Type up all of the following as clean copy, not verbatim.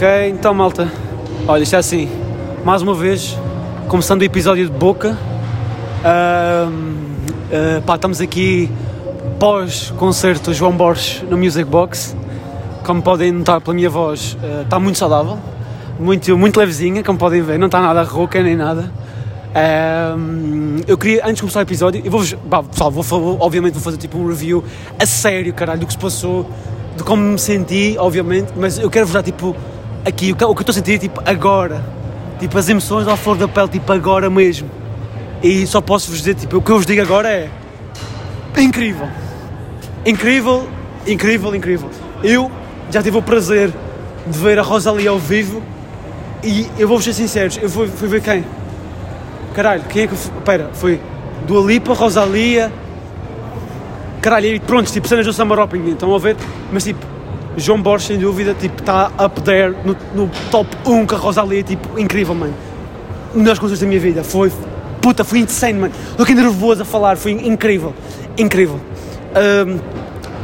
Ok, então malta, olha, isto é assim, mais uma vez, começando o episódio de boca, pá, estamos aqui pós-concerto João Borges no Music Box. Como podem notar pela minha voz, está muito saudável, muito levezinha, como podem ver, não está nada rouca nem nada. Eu queria, antes de começar o episódio, eu vou-vos, pessoal, obviamente vou fazer tipo um review a sério, caralho, do que se passou, de como me senti, obviamente, mas eu quero-vos dar tipo aqui, o que eu estou a sentir tipo agora, tipo as emoções à flor da pele, tipo agora mesmo, e só posso vos dizer, tipo, o que eu vos digo agora é incrível, incrível, incrível, incrível. Eu já tive o prazer de ver a Rosalia ao vivo e eu vou-vos ser sinceros, eu fui ver quem? Caralho, quem é que... Espera, foi Dua Lipa, Rosalia... Caralho, e pronto, tipo, cenas do Summer Open, estão a ver? Mas, tipo, João Borges, sem dúvida, tipo, está up there no top 1 com a Rosalia, tipo, incrível, mano. Melhores concertos da minha vida, foi... Puta, foi insane, mano. Estou aqui nervoso a falar, foi incrível, incrível.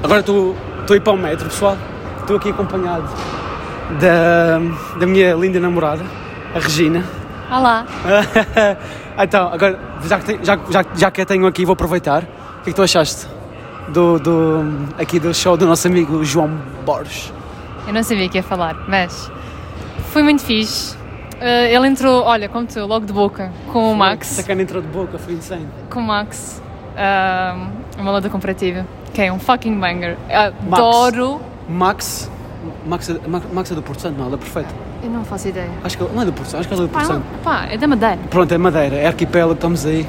Agora estou a ir para o metro, pessoal. Estou aqui acompanhado da minha linda namorada, a Regina. Olá. Então, agora, já que a tenho aqui, vou aproveitar. O que é que tu achaste aqui do show do nosso amigo João Borges? Eu não sabia o que ia falar, mas foi muito fixe. Ele entrou, olha, como tu, logo de boca, com o Max. Essa cara entrou de boca, foi insane. Com o Max, uma lada comparativa, que é um fucking banger. Adoro. Max é do Porto Santo, não, ele é perfeito. Eu não faço ideia. Acho que não é do Porto Santo, acho que é do Porto Santo. Pá, é da Madeira. Pronto, é Madeira, é arquipélago, estamos aí.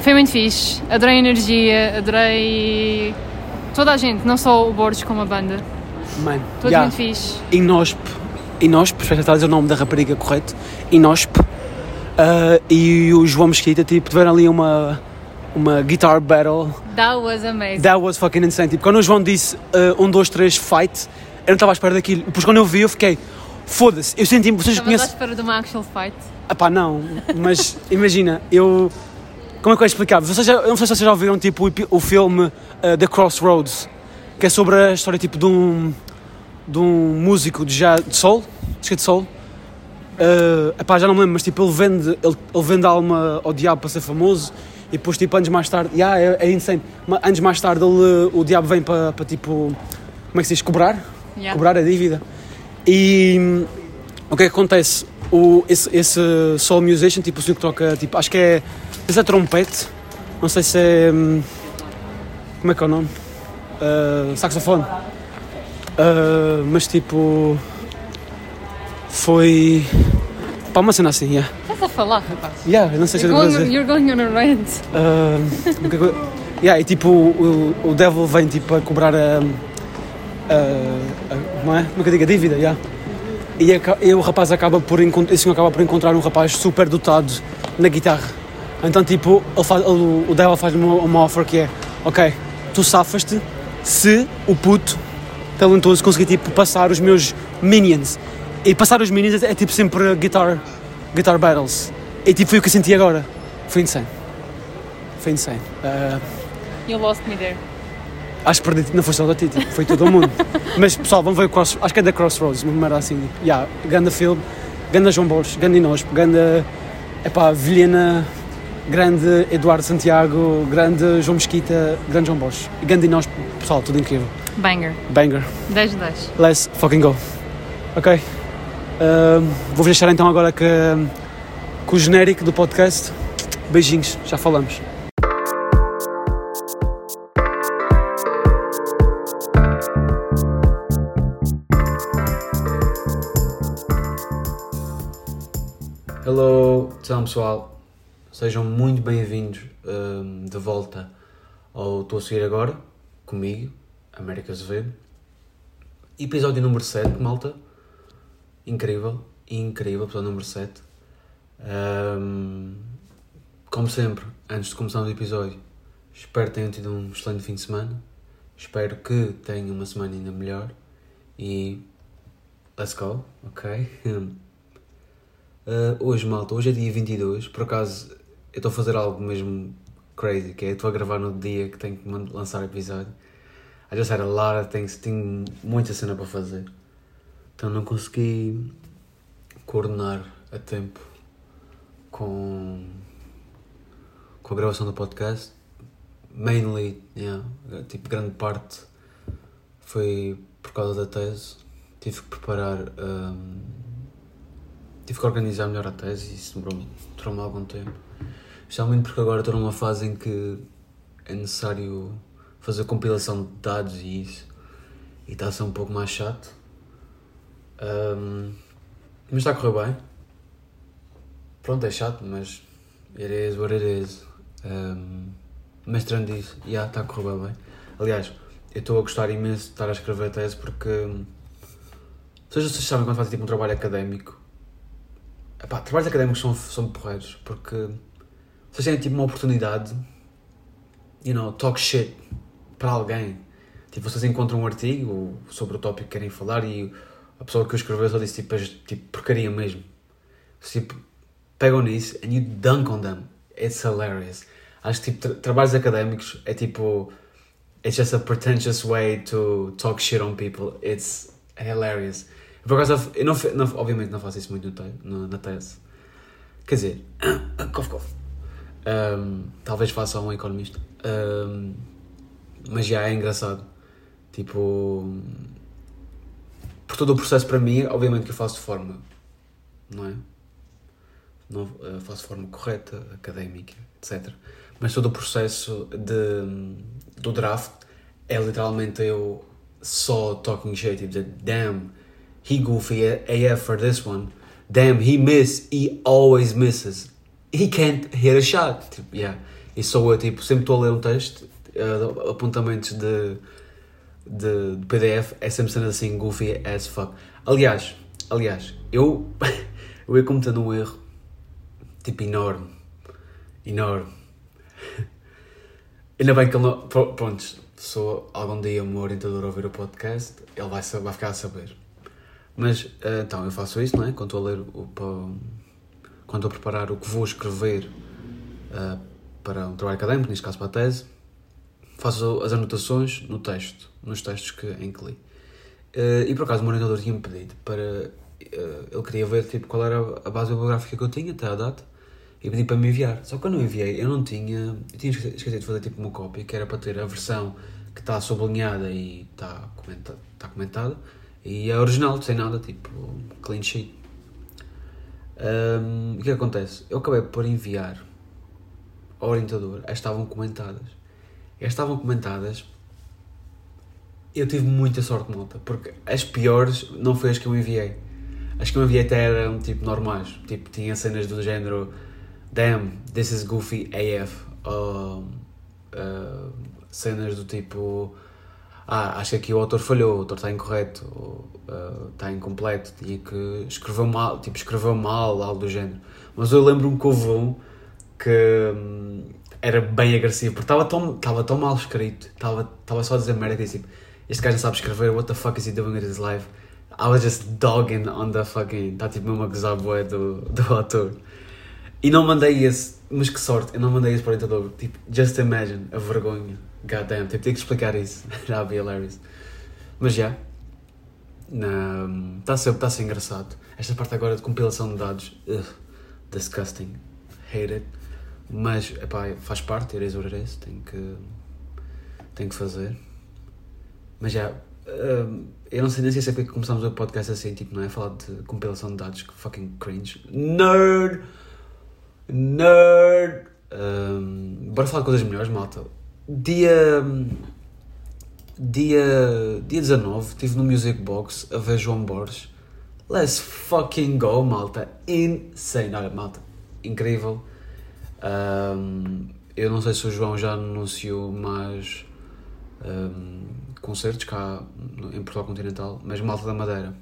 Foi muito fixe, adorei a energia, adorei toda a gente, não só o Borges como a banda. Mano, tudo muito fixe. Inosp, espero que dizer o nome da rapariga correto, Inosp. E o João Mesquita, tipo, tiveram ali uma guitar battle. That was amazing. That was fucking insane. Tipo, quando o João disse 1, 2, 3, fight, eu não estava à espera daquilo. Depois quando eu vi, eu fiquei, foda-se, eu senti-me... Estavas à espera de uma actual fight? Ah pá, não, mas imagina, eu... Como é que eu ia explicar? Eu não sei se vocês já ouviram tipo, o filme The Crossroads, que é sobre a história tipo, de um músico de soul, de soul. Epá, já não me lembro, mas tipo, ele vende a alma ao diabo para ser famoso. E depois, tipo, anos mais tarde... é insane. Anos mais tarde, o diabo vem para tipo... Como é que se diz? Cobrar? Yeah. Cobrar a dívida. E... O que é que acontece? Esse soul musician, tipo, o senhor que toca... Tipo, acho que é... Esse é trompete. Não sei se é... Como é que é o nome? Saxofone. Mas, tipo... Foi... Pá, uma cena assim, yeah. A falar, rapaz. Yeah, não sei se eu dizer. You're going on a rant. E tipo, o devil vem tipo a cobrar não é? Como é que eu digo? A dívida, yeah. E o rapaz acaba por encontrar um rapaz super dotado na guitarra. Então tipo, o devil faz-lhe uma offer que é, ok, tu safas-te se o puto talentoso conseguir tipo passar os meus minions. E passar os minions é tipo sempre guitar battles. E tipo foi o que eu senti agora. Foi insane. You lost me there. Acho que perdi, não foi só da Titi, foi todo o mundo. Mas pessoal, vamos ver o Crossroads. Acho que é da Crossroads, uma merda assim. Yeah, ganda filme, ganda João Borges, ganda Inosp, ganda epá, Vilhena, grande Eduardo Santiago, grande João Mesquita, grande João Borges, ganda Inosp, pessoal, tudo incrível. Banger. 10/10. Let's fucking go. Ok. Vou-vos deixar então agora com o genérico do podcast. Beijinhos, já falamos. Hello, então pessoal, sejam muito bem-vindos de volta ao Estou a Seguir Agora, comigo, América Azevedo. Episódio número 7, malta. Incrível, episódio número 7. Como sempre, antes de começar o episódio, espero que tenham tido um excelente fim de semana. Espero que tenham uma semana ainda melhor. E let's go, ok? Hoje, malta, hoje é dia 22. Por acaso, eu estou a fazer algo mesmo crazy, que é estou a gravar no dia que tenho que lançar o episódio. I just had a lot of things, tenho muita cena para fazer. Então não consegui coordenar a tempo com a gravação do podcast. Mainly, yeah, tipo, grande parte foi por causa da tese. Tive que preparar, tive que organizar melhor a tese e isso demorou-me algum tempo. Especialmente porque agora estou numa fase em que é necessário fazer compilação de dados e isso, e está a ser um pouco mais chato, mas está a correr bem. Pronto, é chato, mas it is what it is. Mas tirando isso, yeah, está a correr bem. Aliás, eu estou a gostar imenso de estar a escrever a tese porque, vocês sabem quando fazem tipo um trabalho académico, epá, trabalhos académicos são porreiros porque vocês têm tipo uma oportunidade, you know, talk shit para alguém. Tipo, vocês encontram um artigo sobre o tópico que querem falar e a pessoa que o escreveu só disse tipo porcaria mesmo. Vocês tipo, pegam nisso and you dunk on them. It's hilarious. Acho que tipo, trabalhos académicos é tipo, it's just a pretentious way to talk shit on people. It's hilarious. Por acaso, eu não, obviamente não faço isso muito na tese. Quer dizer, talvez faça um economista. Mas já é engraçado, tipo, por todo o processo. Para mim, obviamente que eu faço de forma, não é? Não faço de forma correta, académica, etc. Mas todo o processo do draft é literalmente eu só talking shit, tipo, de damn, he goofy AF for this one, damn, he always misses, he can't hit a shot, tipo, yeah. E sou eu, tipo, sempre estou a ler um texto, apontamentos de PDF, é sempre sendo assim, goofy as fuck. Aliás, eu ia cometendo um erro, tipo, enorme. Ainda bem que ele não... Pronto, se algum dia o meu orientador ouvir o podcast, ele vai ficar a saber. Mas, então, eu faço isso, não é? Quando estou a preparar o que vou escrever para um trabalho académico, neste caso para a tese, faço as anotações no texto, nos textos em que li. E por acaso o meu orientador tinha-me pedido para... ele queria ver tipo, qual era a base bibliográfica que eu tinha até à data e pedi para me enviar. Só que eu não enviei, eu tinha esquecido de fazer tipo uma cópia que era para ter a versão que está sublinhada e está comentada e é original, sem nada, tipo clean sheet. O que acontece? Eu acabei por enviar ao orientador, as estavam comentadas. Eu tive muita sorte, malta, porque as piores não foi as que eu enviei. As que eu enviei até eram tipo normais, tipo tinha cenas do género damn, this is goofy AF, cenas do tipo acho que aqui o autor falhou, o autor está incorreto, está incompleto, tinha que escreveu mal, algo do género. Mas eu lembro-me que houve um que era bem agressivo, porque estava tão mal escrito, estava só a dizer merda, que disse, este gajo não sabe escrever, what the fuck is he doing in his life? I was just dogging on the fucking... Está tipo mesmo a gozar bué do autor. E não mandei esse, mas que sorte, eu não mandei esse para o orientador, tipo, just imagine, a vergonha, god damn, tipo, tinha que explicar isso, that'd be hilarious. Mas já, está a ser engraçado. Esta parte agora de compilação de dados, disgusting, hate it. Mas, epá, faz parte, it is what it is, tenho que fazer. Mas já, eu não sei nem se é porque começámos o podcast assim, tipo, não é? Falar de compilação de dados, que fucking cringe. Nerd! Bora falar de coisas melhores, malta. Dia 19, estive no Music Box a ver João Borges. Let's fucking go, malta. Insane, olha, malta, incrível. Eu não sei se o João já anunciou mais concertos cá em Portugal Continental, mas malta da Madeira,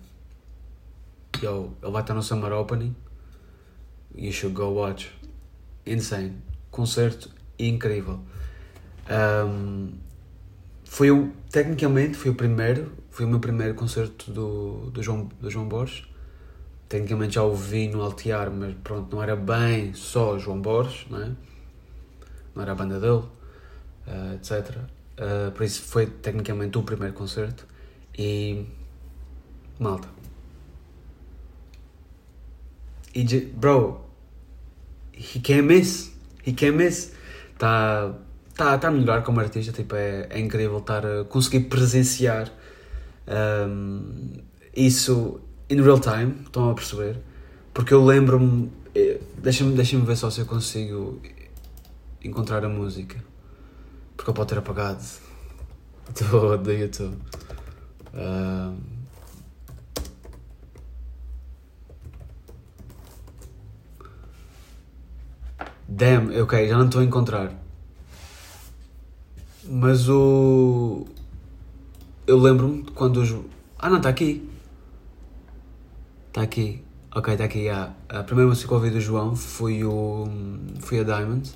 ele vai estar no Summer Opening, you should go watch, insane, concerto incrível. Foi o meu primeiro concerto do João Borges. Tecnicamente já o vi no Altear, mas pronto, não era bem só João Borges, não é? Não era a banda dele, etc. Por isso foi tecnicamente o primeiro concerto. E malta, e bro, he can't miss, he can't miss. Tá a melhorar como artista, tipo, é incrível estar a conseguir presenciar isso in real time, estão a perceber? Porque eu lembro-me, deixa-me ver só se eu consigo encontrar a música, porque eu posso ter apagado do YouTube. Damn, ok, já não estou a encontrar. Mas o... eu lembro-me quando os... ah não, está aqui. Ok, está aqui, yeah. A primeira música que eu ouvi do João foi a Diamond,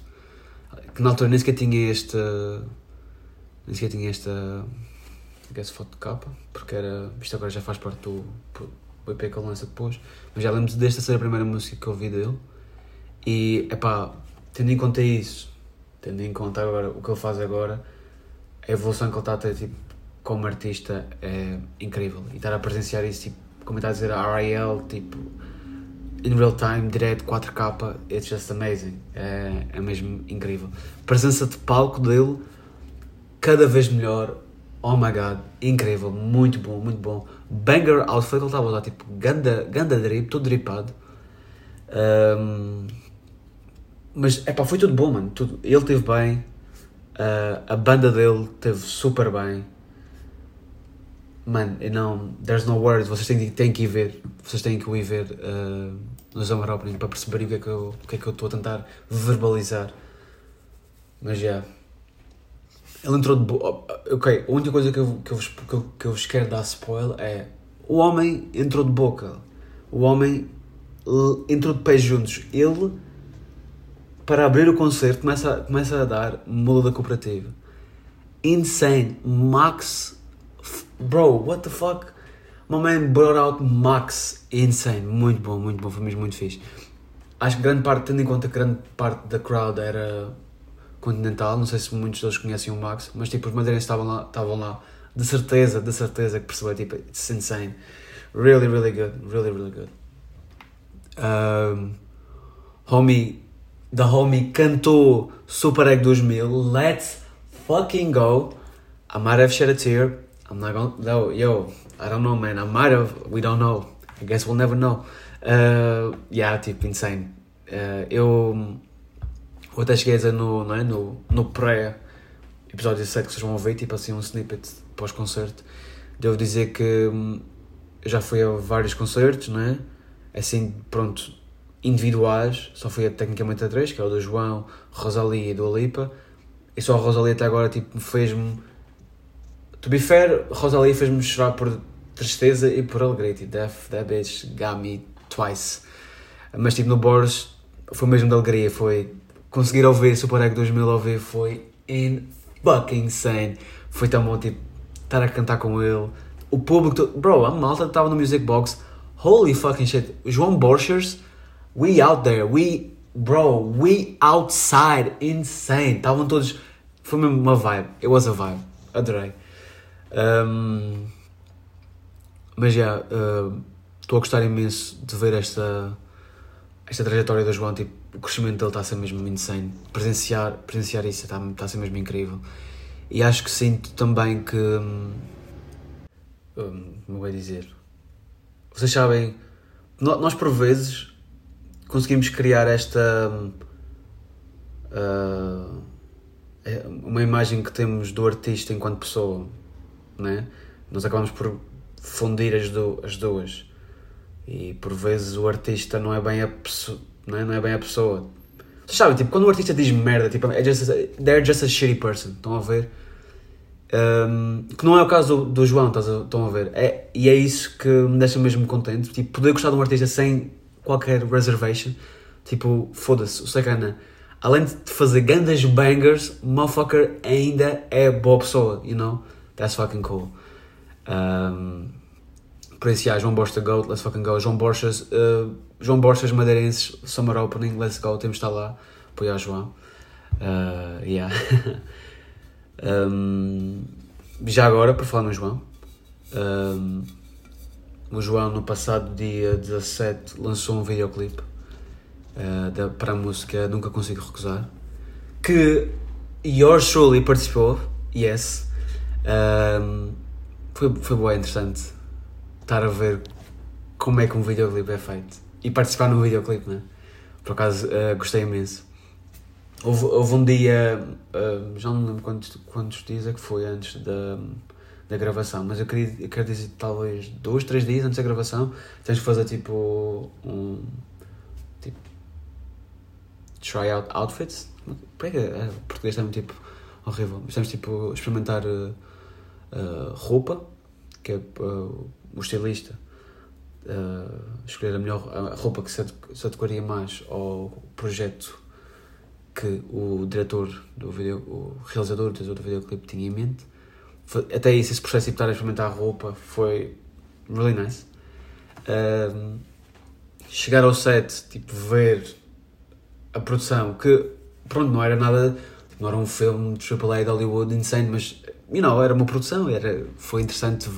que na altura nem sequer tinha esta foto de capa, porque era... isto agora já faz parte do EP que ele lança depois, mas já lembro-me desta ser a primeira música que eu ouvi dele. E, epá, tendo em conta agora o que ele faz agora, a evolução que ele está a ter, tipo, como artista é incrível. E estar a presenciar isso, tipo, como está a dizer, a RIL, tipo, in real time, direto, 4K, it's just amazing. É mesmo incrível. Presença de palco dele, cada vez melhor, oh my god, incrível, muito bom, muito bom. Banger outfit que ele estava a usar, tipo, ganda drip, todo dripado. Mas, epá, foi tudo bom, mano, tudo. Ele esteve bem, a banda dele esteve super bem. Mano, não, there's no words, vocês têm que ir ver no Summer Opening para perceberem o que é que eu estou a tentar verbalizar. Mas, já, yeah. Ele entrou de boa. Ok, a única coisa que eu vos quero dar spoiler é... o homem entrou de boca, o homem entrou de pés juntos, ele... para abrir o concerto, começa a dar Mula da Cooperativa. Insane. Max. Bro, what the fuck? My man brought out Max. Insane. Muito bom. Foi mesmo muito fixe. Acho que tendo em conta que grande parte da crowd era continental, não sei se muitos deles conhecem o Max, mas tipo, os madeirenses estavam lá. De certeza que percebeu, tipo, it's insane. Really, really good. The homie cantou Super Egg 2000. Let's fucking go. I might have shed a tear. I'm not gonna... no, yo, I don't know, man. I might have... we don't know. I guess we'll never know. Yeah, tipo, insane. Eu até cheguei a dizer no pré-episódio 7 que vocês vão ouvir, tipo assim, um snippet pós-concerto. Devo dizer que já fui a vários concertos, né? Assim, pronto... individuais, só fui tecnicamente a 3, que é o do João, Rosalia e Dua Lipa, e só a Rosalia até agora, tipo, fez-me... to be fair, Rosalia fez-me chorar por tristeza e por alegria, tipo, that bitch got me twice. Mas, tipo, no Borges, foi mesmo de alegria, foi... conseguir ouvir Super Egg 2000 ouvir foi in fucking insane. Foi tão bom, tipo, estar a cantar com ele, o público... bro, a malta estava no Music Box, holy fucking shit, João Borges... we out there, we outside, insane. Estavam todos, foi mesmo uma vibe, it was a vibe, adorei. Mas já, estou a gostar imenso de ver esta trajetória do João, tipo, o crescimento dele está a ser mesmo insane, presenciar isso está a ser mesmo incrível. E acho que sinto também que, como é dizer, vocês sabem, nós por vezes conseguimos criar esta... uma imagem que temos do artista enquanto pessoa, né? Nós acabamos por fundir as duas. E por vezes o artista não é bem a pessoa, né? Não é bem a pessoa. Vocês sabem, tipo, quando o artista diz merda, tipo, they're just a shitty person, estão a ver? Que não é o caso do João, estão a ver? E é isso que me deixa mesmo contente, tipo, poder gostar de um artista sem qualquer reservation, tipo, foda-se, o sacana, além de fazer grandes bangers, o motherfucker ainda é boa pessoa, you know, that's fucking cool. Por isso, yeah, João Borges the GOAT, let's fucking go. João Borges madeirenses, Summer Opening, let's go, temos de estar lá, apoiar João. Yeah. Já agora, por falar no João, O João, no passado dia 17, lançou um videoclipe para a música Nunca Consigo Recusar, que Your Surely participou, yes. Foi bué interessante estar a ver como é que um videoclipe é feito e participar num videoclipe, né? Por acaso gostei imenso. Houve um dia, já não lembro quantos dias é que foi antes da gravação, mas eu quero dizer talvez 2-3 dias antes da gravação tens que fazer tipo try out outfits. O português é tipo horrível, mas temos tipo experimentar roupa, que é o estilista escolher a melhor roupa que se adequaria mais ao projeto que o realizador do videoclipe tinha em mente. Até isso, esse processo de estar a experimentar a roupa foi really nice. Chegar ao set, tipo, ver a produção, que pronto, não era nada, não era um filme de AAA de Hollywood insane, mas you know, era uma produção, foi interessante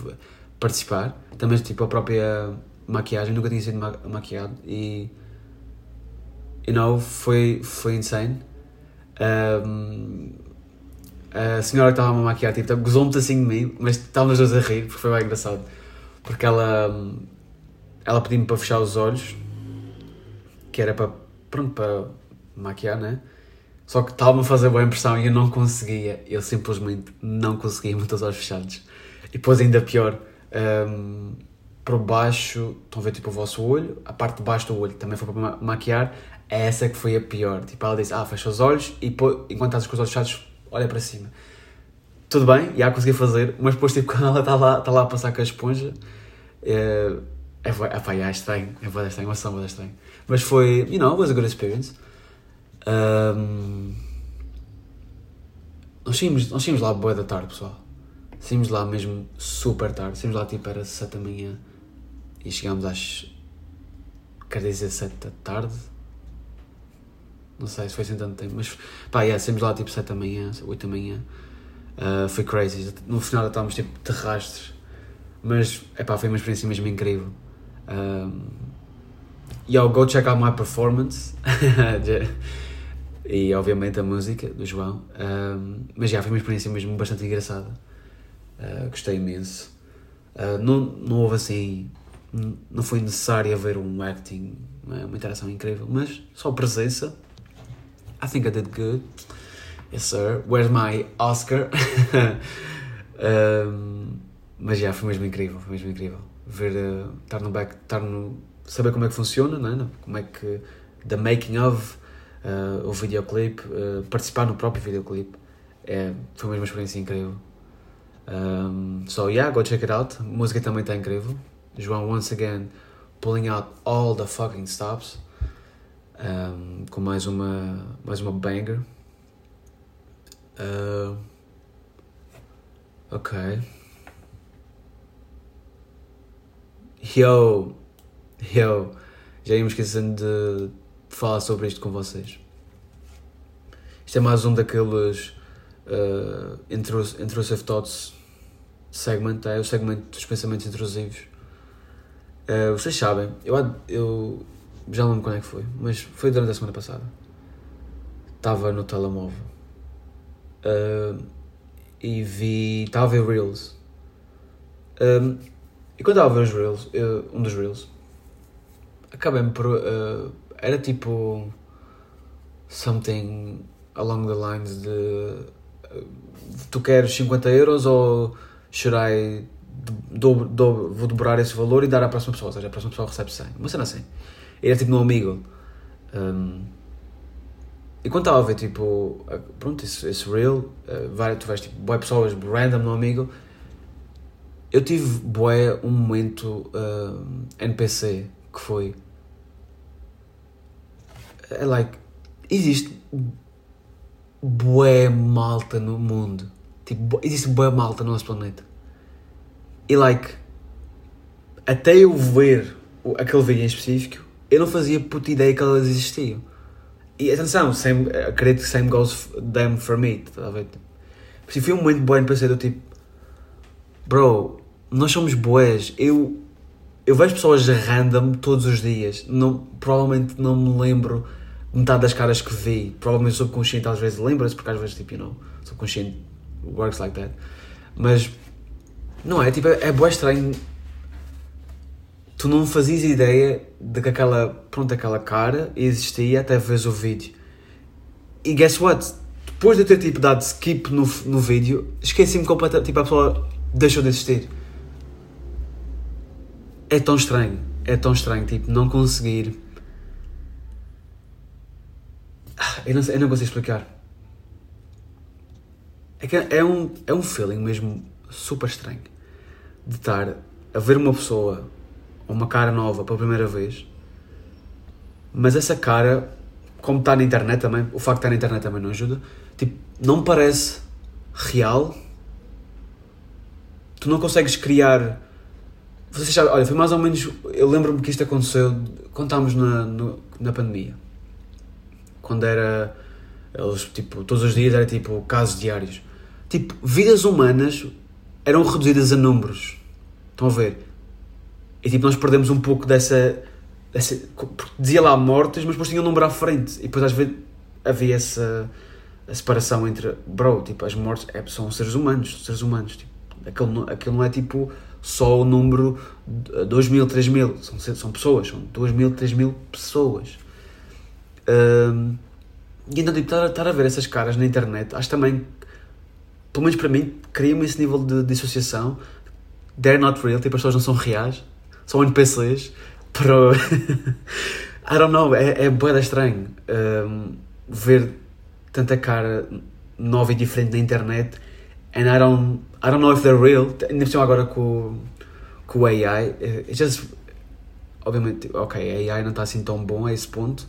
participar. Também tipo a própria maquiagem, nunca tinha sido maquiado e you know, foi insane. A senhora que estava a maquiar tipo, gozou-me assim de mim, mas estávamos dois a rir porque foi bem engraçado, porque ela pediu-me para fechar os olhos, que era para maquiar, né? Só que estava-me a fazer boa impressão e eu não conseguia, eu simplesmente não conseguia manter os olhos fechados. E depois ainda pior, por baixo, estão a ver tipo o vosso olho, a parte de baixo do olho também foi para maquiar, essa que foi a pior. Tipo, ela disse, fecha os olhos e enquanto estás com os olhos fechados, olha para cima. Tudo bem, já consegui fazer, mas depois tipo, quando ela está lá a passar com a esponja, é estranho, é estranho. Mas foi, you know, it was a good experience. Nós saímos lá boa da tarde, pessoal. Saímos lá mesmo super tarde. Saímos lá tipo era 7 da manhã e chegámos às, quero dizer, 7 da tarde. Não sei se foi sem tanto tempo, mas pá, saímos lá tipo 7 da manhã, 8 da manhã. Foi crazy. No final estávamos tipo de rastros, mas epá, foi uma experiência mesmo incrível. Go check out my performance. E obviamente a música do João, mas já foi uma experiência mesmo bastante engraçada. Gostei imenso. Não houve assim, não foi necessário haver um acting, uma interação incrível, mas só presença. I think I did good. Yes sir, where's my Oscar? Mas já foi mesmo incrível ver, estar no back, saber como é que funciona, não é? Como é que the making of o videoclipe, participar no próprio videoclipe, foi mesmo uma experiência incrível. So yeah, go check it out. A música também está incrível. João, once again, pulling out all the fucking stops, com mais uma banger. Ok. Yo, já ia me esquecendo de falar sobre isto com vocês. Isto é mais um daqueles Intrusive Thoughts segment, é o segmento dos pensamentos intrusivos. Vocês sabem, eu já não lembro quando é que foi, mas foi durante a semana passada. Estava no telemóvel e vi, estava a ver Reels. E quando estava a ver os Reels, um dos Reels, acabei-me por... era tipo... something along the lines de... tu queres 50 euros ou... chorai... vou dobrar esse valor e dar à próxima pessoa. Ou seja, a próxima pessoa recebe 100. Uma cena assim. Era tipo no Amigo. E quando estava a ver tipo... pronto, esse Reel... tu vês tipo... bué pessoas random no Amigo. Eu tive bué um momento... NPC. Que foi... é like... existe... bué malta no mundo. Tipo, existe bué malta no nosso planeta. E like... até eu ver aquele vídeo em específico, eu não fazia puta ideia que elas existiam. E atenção, acredito que same goes damn for me. Tá a ver? Porque foi um momento bué NPC do tipo... bro, nós somos bués. Eu... eu vejo pessoas random todos os dias. Não, provavelmente não me lembro metade das caras que vi. Provavelmente subconsciente às vezes lembra-se, porque às vezes, tipo, you know, subconsciente works like that. Mas, não é? Tipo, é bué estranho. Tu não fazias ideia de que aquela, pronto, aquela cara existia até vês o vídeo. E guess what? Depois de eu ter, tipo, dado skip no vídeo, esqueci-me completamente, tipo, a pessoa deixou de existir. É tão estranho, tipo, não conseguir... Eu não consigo explicar. É que é um feeling mesmo super estranho de estar a ver uma pessoa ou uma cara nova pela primeira vez, mas essa cara, como está na internet também, o facto de estar na internet também não ajuda, tipo, não parece real. Tu não consegues criar... Vocês sabem, olha, foi mais ou menos... Eu lembro-me que isto aconteceu quando estávamos na pandemia. Quando era... Eles, tipo, todos os dias era, tipo, casos diários. Tipo, vidas humanas eram reduzidas a números. Estão a ver? E, tipo, nós perdemos um pouco dessa dizia lá mortes, mas depois tinha um número à frente. E depois, às vezes, havia essa a separação entre... Bro, tipo, as mortes são seres humanos. Tipo, aquilo não é, tipo, só o número 2.000, 3.000. São pessoas. São 2.000, 3.000 pessoas. E então, tipo, estar a ver essas caras na internet, acho também, pelo menos para mim, cria-me esse nível de dissociação. They're not real, tipo, as pessoas não são reais, são NPCs, pero... I don't know, é bué estranho ver tanta cara nova e diferente na internet, and I don't know if they're real, ainda estão agora com o AI, it's just, obviamente, ok, a AI não está assim tão bom a esse ponto,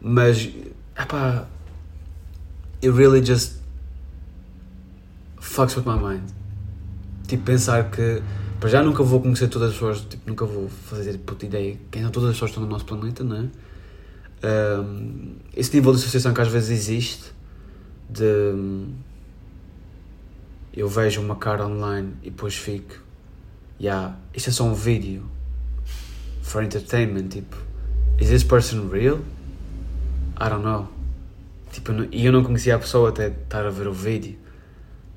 mas... Epá, it really just fucks with my mind. Tipo, pensar que, para já, nunca vou conhecer todas as pessoas, tipo, nunca vou fazer puta ideia quem são todas as pessoas que estão no nosso planeta, não é? Esse nível de associação que às vezes existe, de eu vejo uma cara online e depois fico, isto é só um vídeo for entertainment, tipo, is this person real? I don't know. Tipo, e eu não conhecia a pessoa até estar a ver o vídeo.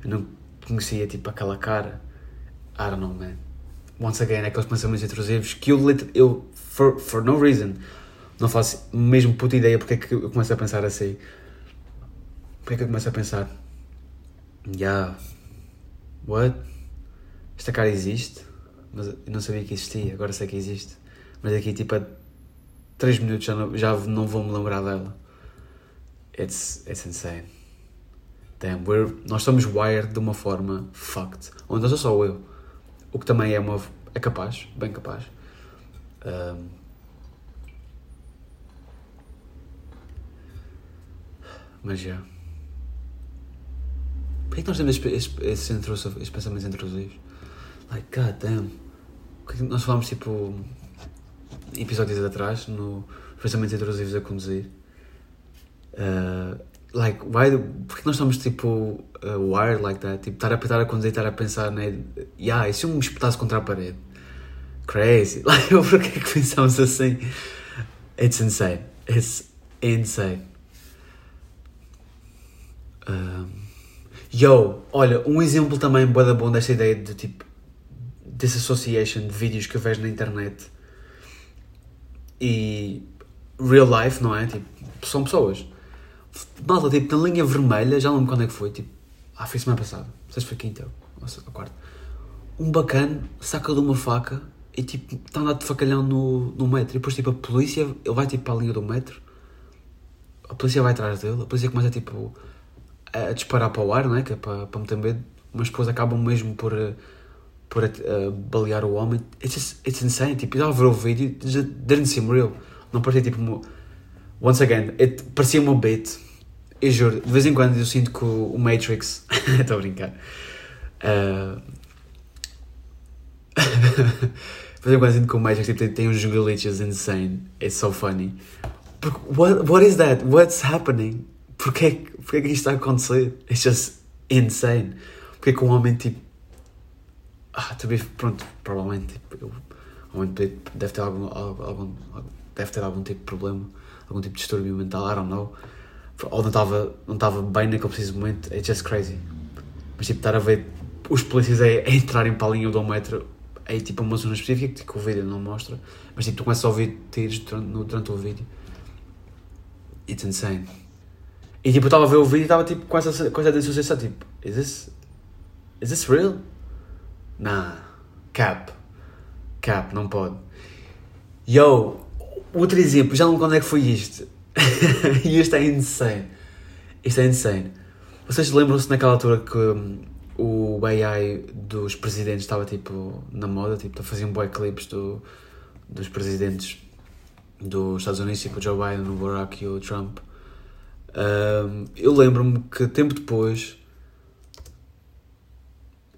Eu não conhecia, tipo, aquela cara. I don't know, man. Once again, aqueles pensamentos intrusivos que eu for no reason, não faço mesmo puta ideia porque é que eu começo a pensar assim. Porque é que eu começo a pensar? What? Esta cara existe? Mas eu não sabia que existia, agora sei que existe. Mas aqui, tipo, 3 minutos já não vou me lembrar dela. It's insane. Damn, nós estamos wired de uma forma fucked. Ou não sou só eu. O que também é capaz, bem capaz. Mas já. Porquê que nós temos esses pensamentos intrusivos? Like, god damn. Porquê que nós falamos, tipo... episódios atrás, no pensamentos intrusivos a conduzir, like, porque nós estamos, tipo, wired like that, tipo, estar a conduzir, estar a pensar, né, e se eu me espetasse contra a parede, crazy, like, porque é que pensamos assim? It's insane. Olha, um exemplo também bué da bom desta ideia de, tipo, disassociation de vídeos que eu vejo na internet e real life, não é? Tipo, são pessoas. Malta, tipo, na linha vermelha, já não lembro quando é que foi, tipo, foi semana passada, não sei se foi quinta ou quarta. Um bacana saca de uma faca e, tipo, está a andar de facalhão no metro. E depois, tipo, a polícia, ele vai, tipo, para a linha do metro, a polícia vai atrás dele, a polícia começa, tipo, a disparar para o ar, não é? Que é para meter medo, mas depois acabam mesmo por balear o homem. It's insane, tipo, já ver o vídeo, didn't seem real, não parecia, tipo, once again, parecia uma bit, eu juro, de vez em quando eu sinto que o Matrix, estou a brincar, de vez em quando eu sinto que o Matrix, tipo, tem uns glitches insane, it's so funny, porque, what is that, what's happening, porque é que isto está a acontecer, it's just insane, porque é que o homem, tipo, pronto, provavelmente, tipo, Onde deve ter algum tipo de problema, algum tipo de distúrbio mental, I don't know. Ou não estava bem naquele preciso momento, é just crazy. Mas tipo, estar a ver os polícias a entrarem para a linha do metro, é tipo uma zona específica que o vídeo não mostra, mas tipo, tu começas a ouvir tiros durante o vídeo. It's insane. E tipo, eu estava a ver o vídeo e estava tipo com essa dissociação, tipo, is this real? Nah, cap, não pode. Yo, outro exemplo, já não me lembro quando é que foi isto. E isto é insane. Vocês lembram-se naquela altura que o AI dos presidentes estava tipo na moda, tipo, faziam bué clipes dos presidentes dos Estados Unidos, tipo o Joe Biden, o Barack e o Trump? Eu lembro-me que tempo depois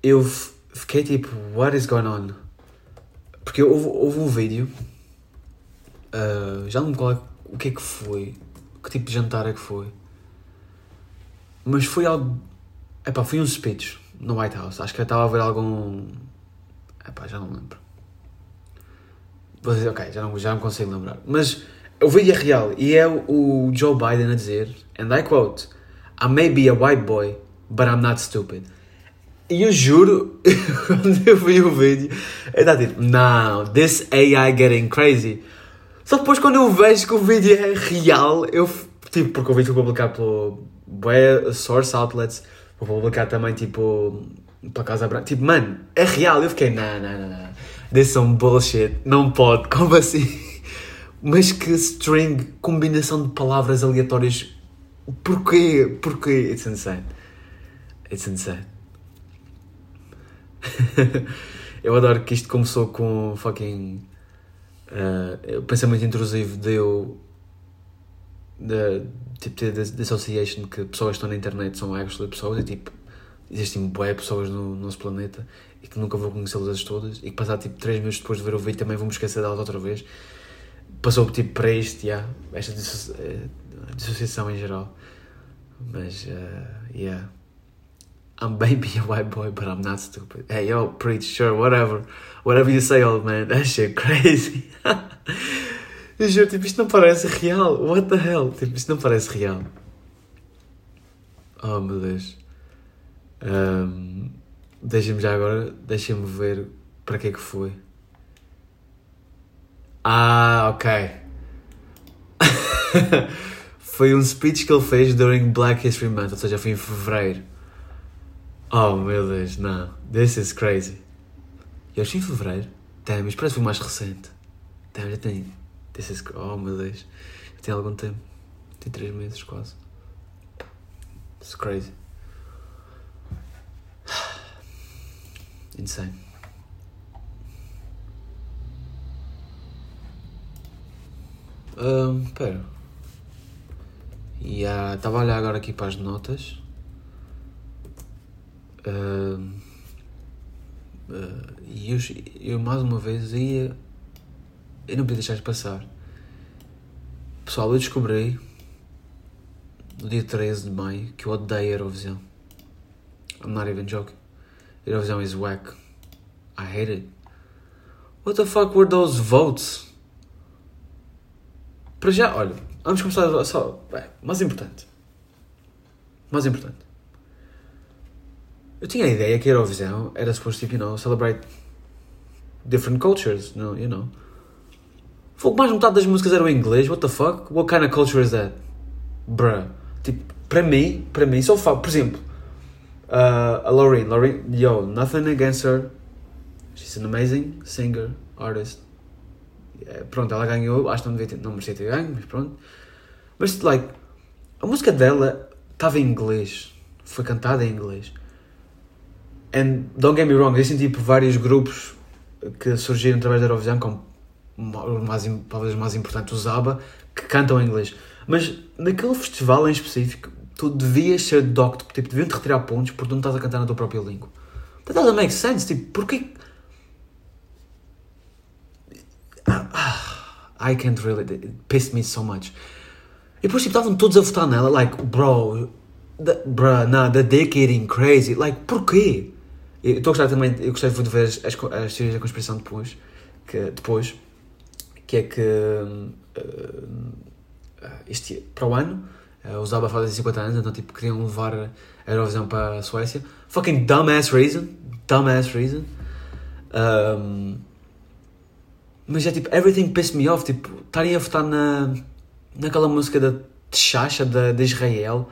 eu fiquei tipo, what is going on? Porque houve um vídeo, já não me lembro o que é que foi, que tipo de jantar é que foi, mas foi algo, foi um speech no White House, acho que eu estava a ver algum, já não me lembro, vou dizer, ok, já não consigo lembrar, mas o vídeo é real e é o Joe Biden a dizer, and I quote, I may be a white boy, but I'm not stupid. E eu juro, quando eu vi o vídeo, eu estava tipo, não, this AI getting crazy. Só depois quando eu vejo que o vídeo é real, eu, tipo, porque o vídeo foi publicado pelo Source Outlets, foi publicado também, tipo, pela Casa Branca, tipo, mano, é real. Eu fiquei, não, this is some bullshit, não pode, como assim? Mas que string, combinação de palavras aleatórias, porquê? It's insane. Eu adoro que isto começou com fucking pensamento intrusivo de dissociation, que pessoas que estão na internet são actually pessoas, e tipo, existem bué pessoas no nosso planeta e que nunca vou conhecê-las todas, e que passar tipo 3 minutos depois de ver o vídeo também vou-me esquecer delas outra vez. Passou tipo para isto, esta dissociação em geral, mas I'm baby a white boy, but I'm not stupid. Hey, yo, preach, sure, whatever you say, old man. That shit crazy. Eu juro, tipo, isto não parece real. What the hell? Tipo, isto não parece real. Oh, meu Deus. Deixem-me já agora, deixem-me ver para que é que foi. Ah, ok. Foi um speech que ele fez during Black History Month, ou seja, foi em fevereiro. Oh meu Deus, não. This is crazy. Eu acho que em fevereiro. Damn, mas parece que foi mais recente. Damn, já tem. This is. Oh meu Deus. Já tem algum tempo. Tem 3 meses quase. It's crazy. Insane. Pera. Estava a olhar agora aqui para as notas. E eu mais uma vez ia. Eu não podia deixar de passar. Pessoal, eu descobri no dia 13 de maio que eu odeio a Eurovisão. I'm not even joking. Eurovisão is whack. I hate it. What the fuck were those votes? Para já, olha, vamos começar só. Mais importante. Eu tinha a ideia que a Eurovisão era suposto, tipo, celebrate different cultures, you know. Fogo, mais metade das músicas eram em inglês, what the fuck? What kind of culture is that? Bruh. Tipo, para mim, só falo, por exemplo, a Loreen, yo, nothing against her. She's an amazing singer, artist. Pronto, ela ganhou, acho que não merecia ter ganho, mas pronto. Mas, like, a música dela estava em inglês, foi cantada em inglês. And don't get me wrong, existem tipo vários grupos que surgiram através da Eurovisão, como talvez o mais importante, o Zaba, que cantam em inglês. Mas naquele festival em específico, tu devias ser docto, tipo, deviam-te retirar pontos porque tu não estás a cantar na tua própria língua. That doesn't make sense, tipo, porquê? I can't really, it pissed me so much. E depois tipo, estavam todos a votar nela, like, they're getting crazy, like, porquê? Eu gostei de ver as teorias da conspiração depois, que depois, que é que este, para o ano, o Zaba fazem 50 anos, então tipo, queriam levar a Eurovisão para a Suécia. Fucking dumbass reason. Mas é tipo, everything pissed me off, tipo, estarem a votar naquela música da Cha-Cha-Cha de Israel,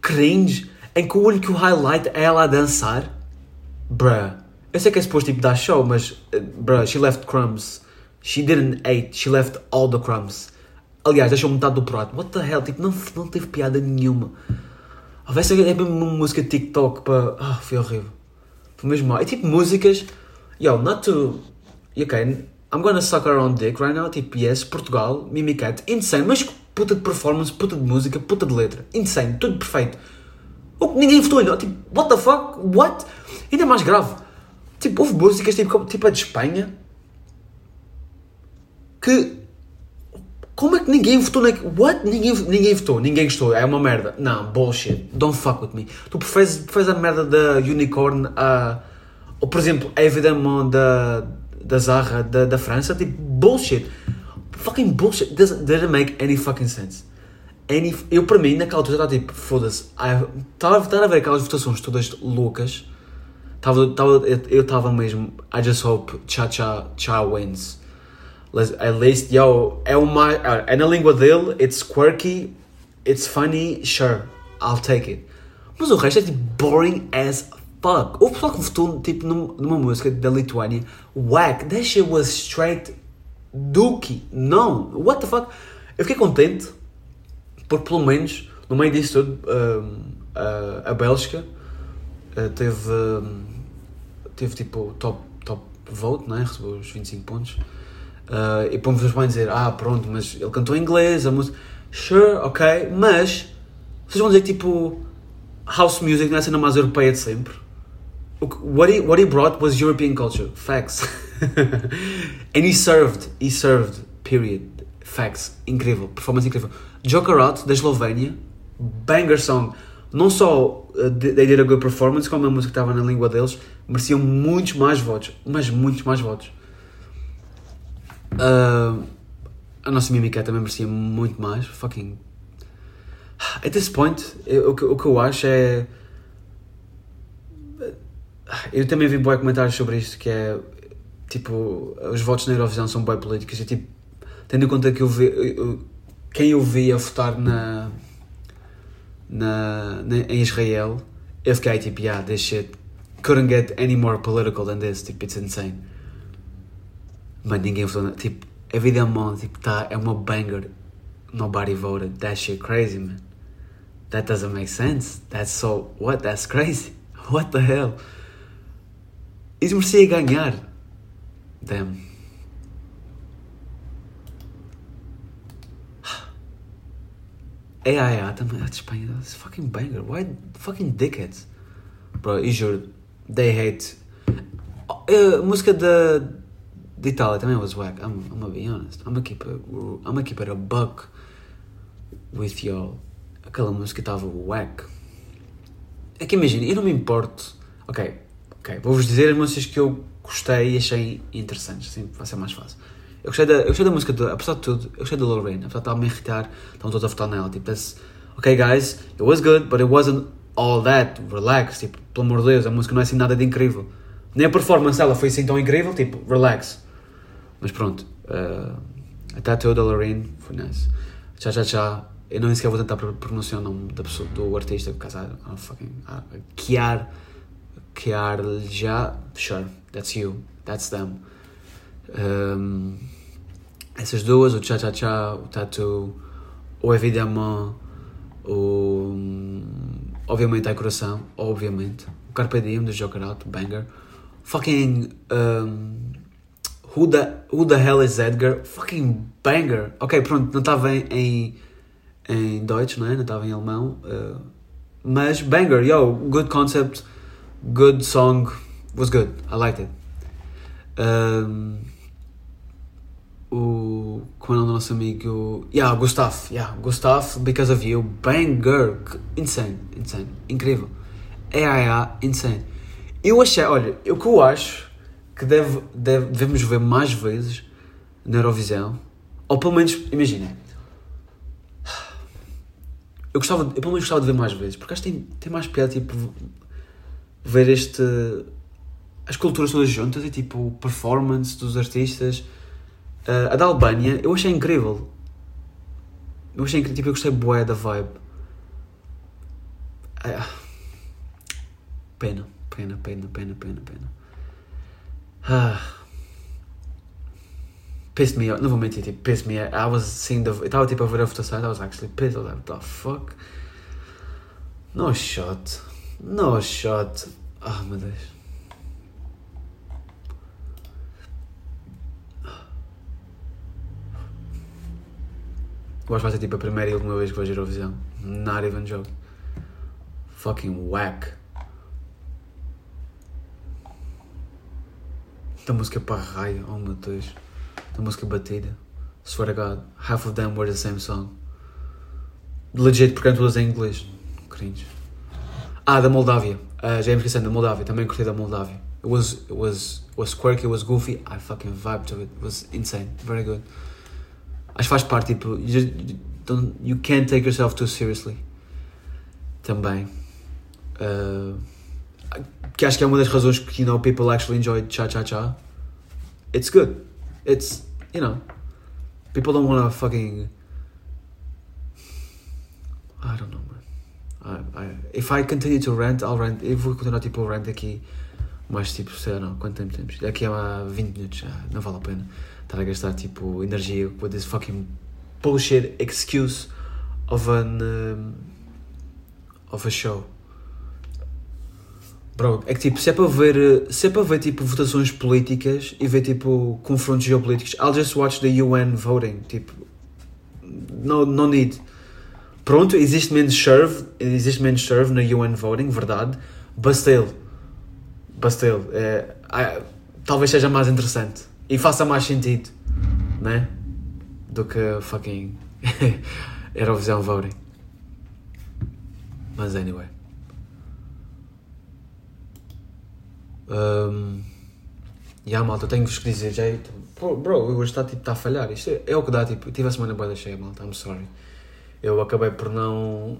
cringe, em que o único highlight é ela a dançar, bruh. Eu sei que é suposto tipo dar show, mas bruh, she left crumbs, she didn't eat, she left all the crumbs. Aliás, deixou metade do prato, what the hell, tipo, não teve piada nenhuma. Houvesse é mesmo uma música de TikTok para... Ah, foi horrível, foi mesmo mal. É tipo músicas, yo, not to... Okay, I'm gonna suck around dick right now, tipo, yes, Portugal, Mimicat, insane, mas puta de performance, puta de música, puta de letra, insane, tudo perfeito. O que ninguém votou ainda, tipo, what the fuck, what? Ainda mais grave, tipo, houve músicas, tipo a de Espanha, que, como é que ninguém votou naquilo, what? Ninguém votou, ninguém gostou, é uma merda, não, bullshit, don't fuck with me. Tu fez a merda da Unicorn, ou por exemplo, a Evidemon da Zarra, da França, tipo, bullshit, fucking bullshit, doesn't make any fucking sense. Eu, para mim, naquela altura estava tipo, foda-se, estava a ver aquelas votações todas loucas, eu estava mesmo, I just hope Cha-Cha-Cha wins, at least, yo, é na língua dele, it's quirky, it's funny, sure, I'll take it, mas o resto é tipo, boring as fuck. O pessoal que votou tipo, numa música da Lituânia, whack, that shit was straight dookie. Não, what the fuck. Eu fiquei contente porque pelo menos no meio disso tudo a Bélgica teve tipo top vote, né? Recebeu os 25 pontos e para vocês podem dizer, ah pronto, mas ele cantou em inglês, a música, sure, ok, mas vocês vão dizer tipo house music não é a cena mais europeia de sempre. What he brought was European culture. Facts. And he served, period. Facts. Incrível, performance incrível. Joker Out, da Eslovénia, banger song. Não só they did a good performance, como a música que estava na língua deles, mereciam muitos mais votos, mas muitos mais votos. A nossa Mimicat também merecia muito mais, fucking... At this point, o que eu acho é... Eu também vi bué comentários sobre isto, que é, tipo, os votos na Eurovisão são bué políticos, e tipo, tendo em conta que quem eu vi a votar em Israel, eu fiquei tipo, yeah, this shit couldn't get any more political than this, tipo, it's insane. Mas ninguém votou, tipo, a vida é uma, tipo, tá, é uma banger, nobody voted, that shit crazy, man, that doesn't make sense, that's so, what, that's crazy, what the hell. Isso merecia ganhar. Damn. É, também. A de Espanha. It's fucking banger. Why fucking dickheads? Bro, eu juro. They hate. A música de Itália também was whack. I'm gonna be honest. I'm gonna keep it a buck with y'all. Aquela música estava whack. É que imagina, eu não me importo. Ok, vou-vos dizer as músicas que eu gostei e achei interessantes, assim vai ser mais fácil. Eu gostei da música, apesar de tudo, eu gostei da Loreen, apesar de estar a me irritar, estão todos a votar nela, tipo, ok guys, it was good, but it wasn't all that, relax, tipo, pelo amor de Deus, a música não é assim nada de incrível. Nem a performance dela foi assim tão incrível, tipo, relax. Mas pronto, a tattoo da Loreen foi nice. Cha-Cha-Cha, eu não sequer vou tentar pronunciar o nome da pessoa, do artista, por causa de fucking... Kiar... Kiarja, sure, that's you, that's them. Essas duas, o Cha-Cha-Cha, o Tattoo, o Evidemment, obviamente, Ai Coração, obviamente, o Carpe Diem, do Joker Out, banger, fucking, who the Hell is Edgar, fucking banger. Ok, pronto, não estava em Deutsch, não é? Não estava em alemão, mas banger, yo, good concept, good song, was good, I liked it. Como é o nosso amigo, Gustavo, because of you, banger, insane, incrível, insane. Eu achei, olha, o que eu acho que devemos ver mais vezes na Eurovisão, ou pelo menos, imagina, eu pelo menos gostava de ver mais vezes, porque acho que tem mais piada, tipo, ver as culturas todas juntas e tipo, performance dos artistas. A da Albânia, eu achei incrível. Tipo, eu gostei bué da vibe. Pena. Pissed me off, não vou mentir, tipo, pissed me off. I was seeing the... Eu estava tipo a ver a votação, I was actually pissed, I was like, what the fuck? No shot. Ah, meu Deus. Eu acho que vai ser tipo a primeira e última vez que vejo a Eurovisão. Not even joke. Fucking whack. Da música para raio, oh meu Deus. Da música batida. Swear to God, half of them were the same song. Legit, porque eram todas em inglês. Cringe. Da Moldávia. Já ia me esquecendo da Moldávia. Também curti da Moldávia. It was quirky, it was goofy. I fucking vibed to it. It was insane. Very good. Acho que faz parte, tipo, you can't take yourself too seriously. Também. Que acho que é uma das razões que, you know, people actually enjoy Cha-Cha-Cha. It's good. It's, you know, people don't want to fucking... I don't know, man. If I continue to rant, I'll rant. Eu vou continuar, tipo, a rant aqui. Mas, tipo, sei lá, quanto tempo temos? Aqui há 20 minutos, não vale a pena estar a gastar, tipo, energia with this fucking bullshit excuse of a show. Bro, é que, tipo, se é para ver, tipo, votações políticas e ver, tipo, confrontos geopolíticos, I'll just watch the UN voting, tipo, no need. Pronto, existe menos serve na UN voting, verdade, But still, talvez seja mais interessante e faça mais sentido, né? Do que fucking Eurovisão voting. Mas anyway. Malta, eu tenho que vos dizer, já, bro, hoje está a falhar. Isto é o que dá, tipo, eu tive a semana bué cheia, malta, I'm sorry. Eu acabei por me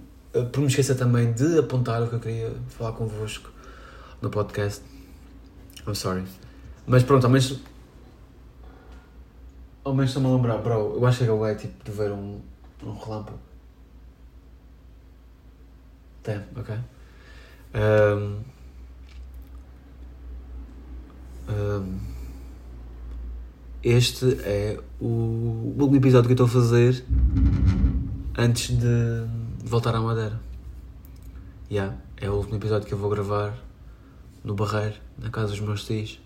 esquecer também de apontar o que eu queria falar convosco no podcast. I'm sorry. Mas pronto, ao menos estou-me a lembrar, bro. Eu acho que eu é tipo de ver um relâmpago. Damn, ok. Este é o último episódio que eu estou a fazer antes de voltar à Madeira. É o último episódio que eu vou gravar no Barreiro, na casa dos meus tios.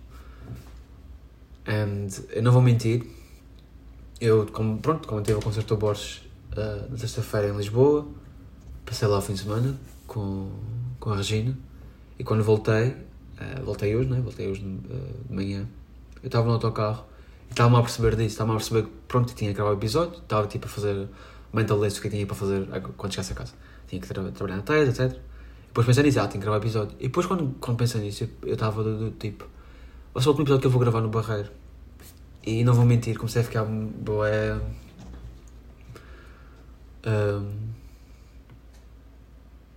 And eu não vou mentir, como tive o concerto do Borges na sexta-feira em Lisboa, passei lá o fim de semana com a Regina, e quando voltei hoje de manhã, eu estava no autocarro e estava-me a perceber que pronto, tinha que gravar o episódio, estava tipo a fazer mental list o que tinha para fazer quando chegasse a casa, tinha que trabalhar na tese, etc. Depois pensei nisso, tenho que gravar episódio. E depois quando pensei nisso, eu estava do tipo... Vai ser o último episódio que eu vou gravar no Barreiro. E não vou mentir, comecei a ficar bué...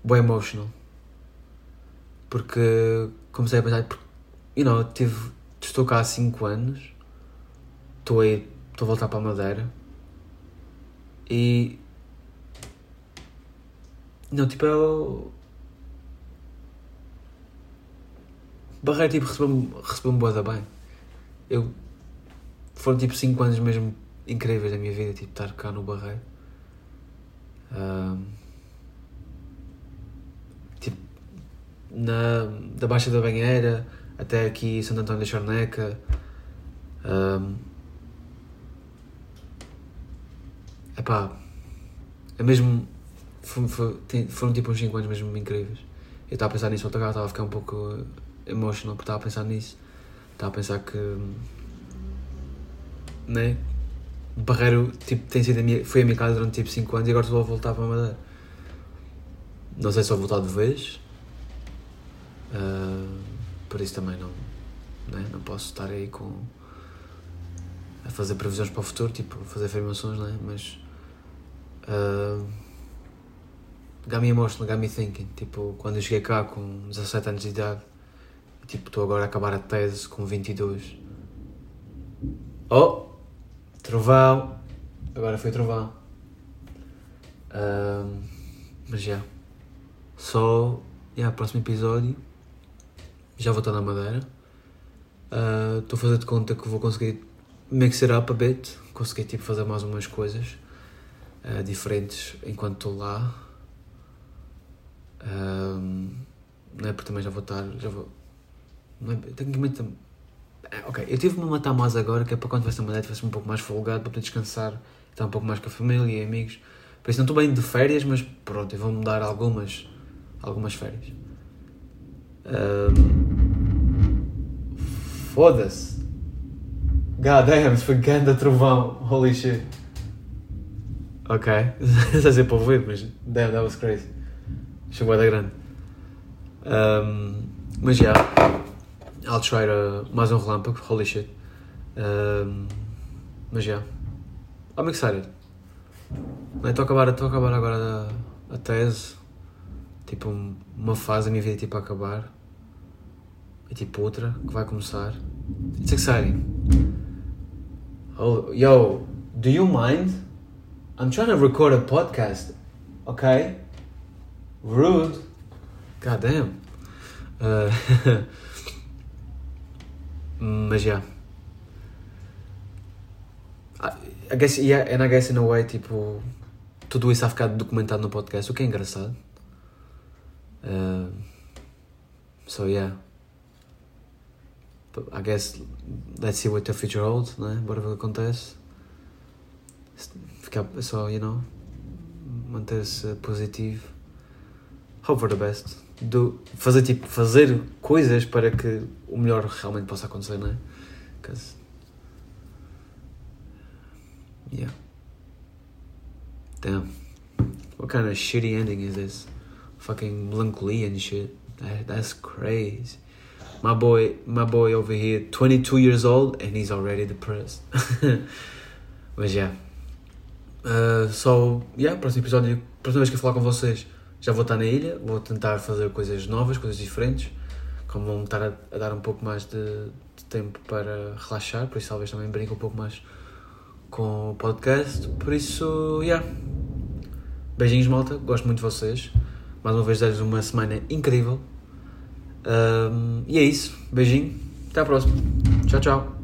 bué emotional. Porque comecei a pensar... You know, estou cá há 5 anos. Estou a voltar para a Madeira. E... Não, tipo, Barreiro, tipo, recebeu-me bué da bem. Foram, tipo, 5 anos mesmo incríveis da minha vida, tipo, estar cá no Barreiro. Tipo, da Baixa da Banheira até aqui, Santo Antônio da Charneca. É mesmo... Foram, tipo, uns 5 anos mesmo incríveis. Eu estava a pensar nisso, estava a ficar um pouco... emotional, porque estava a pensar nisso, que, né, Barreiro, tipo, foi a minha casa durante tipo 5 anos e agora estou a voltar para a Madeira. Não sei se vou voltar de vez, por isso também não né? Não posso estar aí a fazer previsões para o futuro, tipo, fazer afirmações, né? Mas got me emotional, got me thinking. Tipo, quando eu cheguei cá com 17 anos de idade, tipo, estou agora a acabar a tese com 22. Oh! Trovão! Agora foi trovão. Mas já. Só. Próximo episódio. Já vou estar na Madeira. Estou a fazer de conta que vou conseguir mix it up a bit. Consegui, tipo, fazer mais umas coisas diferentes enquanto estou lá. Não é porque também já vou estar. Não é, tecnicamente. Ok, eu tive-me a matar mais agora, que é para quando tivesse na Madeira, tivesse um pouco mais folgado, para poder descansar, estar um pouco mais com a família e amigos. Por isso não estou bem de férias, mas pronto, eu vou-me dar algumas férias. Foda-se! God damn, foi ganda trovão! Holy shit! Ok, não sei se é para ouvir, mas damn, that was crazy. Chegou a da grande. Mas já. I'll try mais um relâmpago, holy shit. Mas já. I'm excited. Estou a acabar agora a tese. Tipo, uma fase da minha vida tipo, a acabar. E tipo, outra que vai começar. It's exciting. Oh, yo, do you mind? I'm trying to record a podcast. Okay? Rude. God damn. Mas yeah. I guess, yeah, and I guess in a way, tipo, tudo isso a ficar documentado no podcast, o que é engraçado. So yeah. But I guess, let's see what the future holds, né? Bora ver o que acontece. Ficar só, you know, manter-se positivo. Hope for the best. Fazer coisas para que o melhor realmente possa acontecer, não é? Because... yeah. Damn. What kind of shitty ending is this? Fucking melancholy and shit. That's crazy. My boy over here, 22 years old, and he's already depressed. Mas já. Próximo episódio, próxima vez que eu falar com vocês, já vou estar na ilha, vou tentar fazer coisas novas, coisas diferentes, como vão estar a dar um pouco mais de tempo para relaxar, por isso talvez também brinque um pouco mais com o podcast, por isso, yeah. Beijinhos, malta, gosto muito de vocês, mais uma vez dar-lhes uma semana incrível, e é isso, beijinho, até à próxima, tchau, tchau.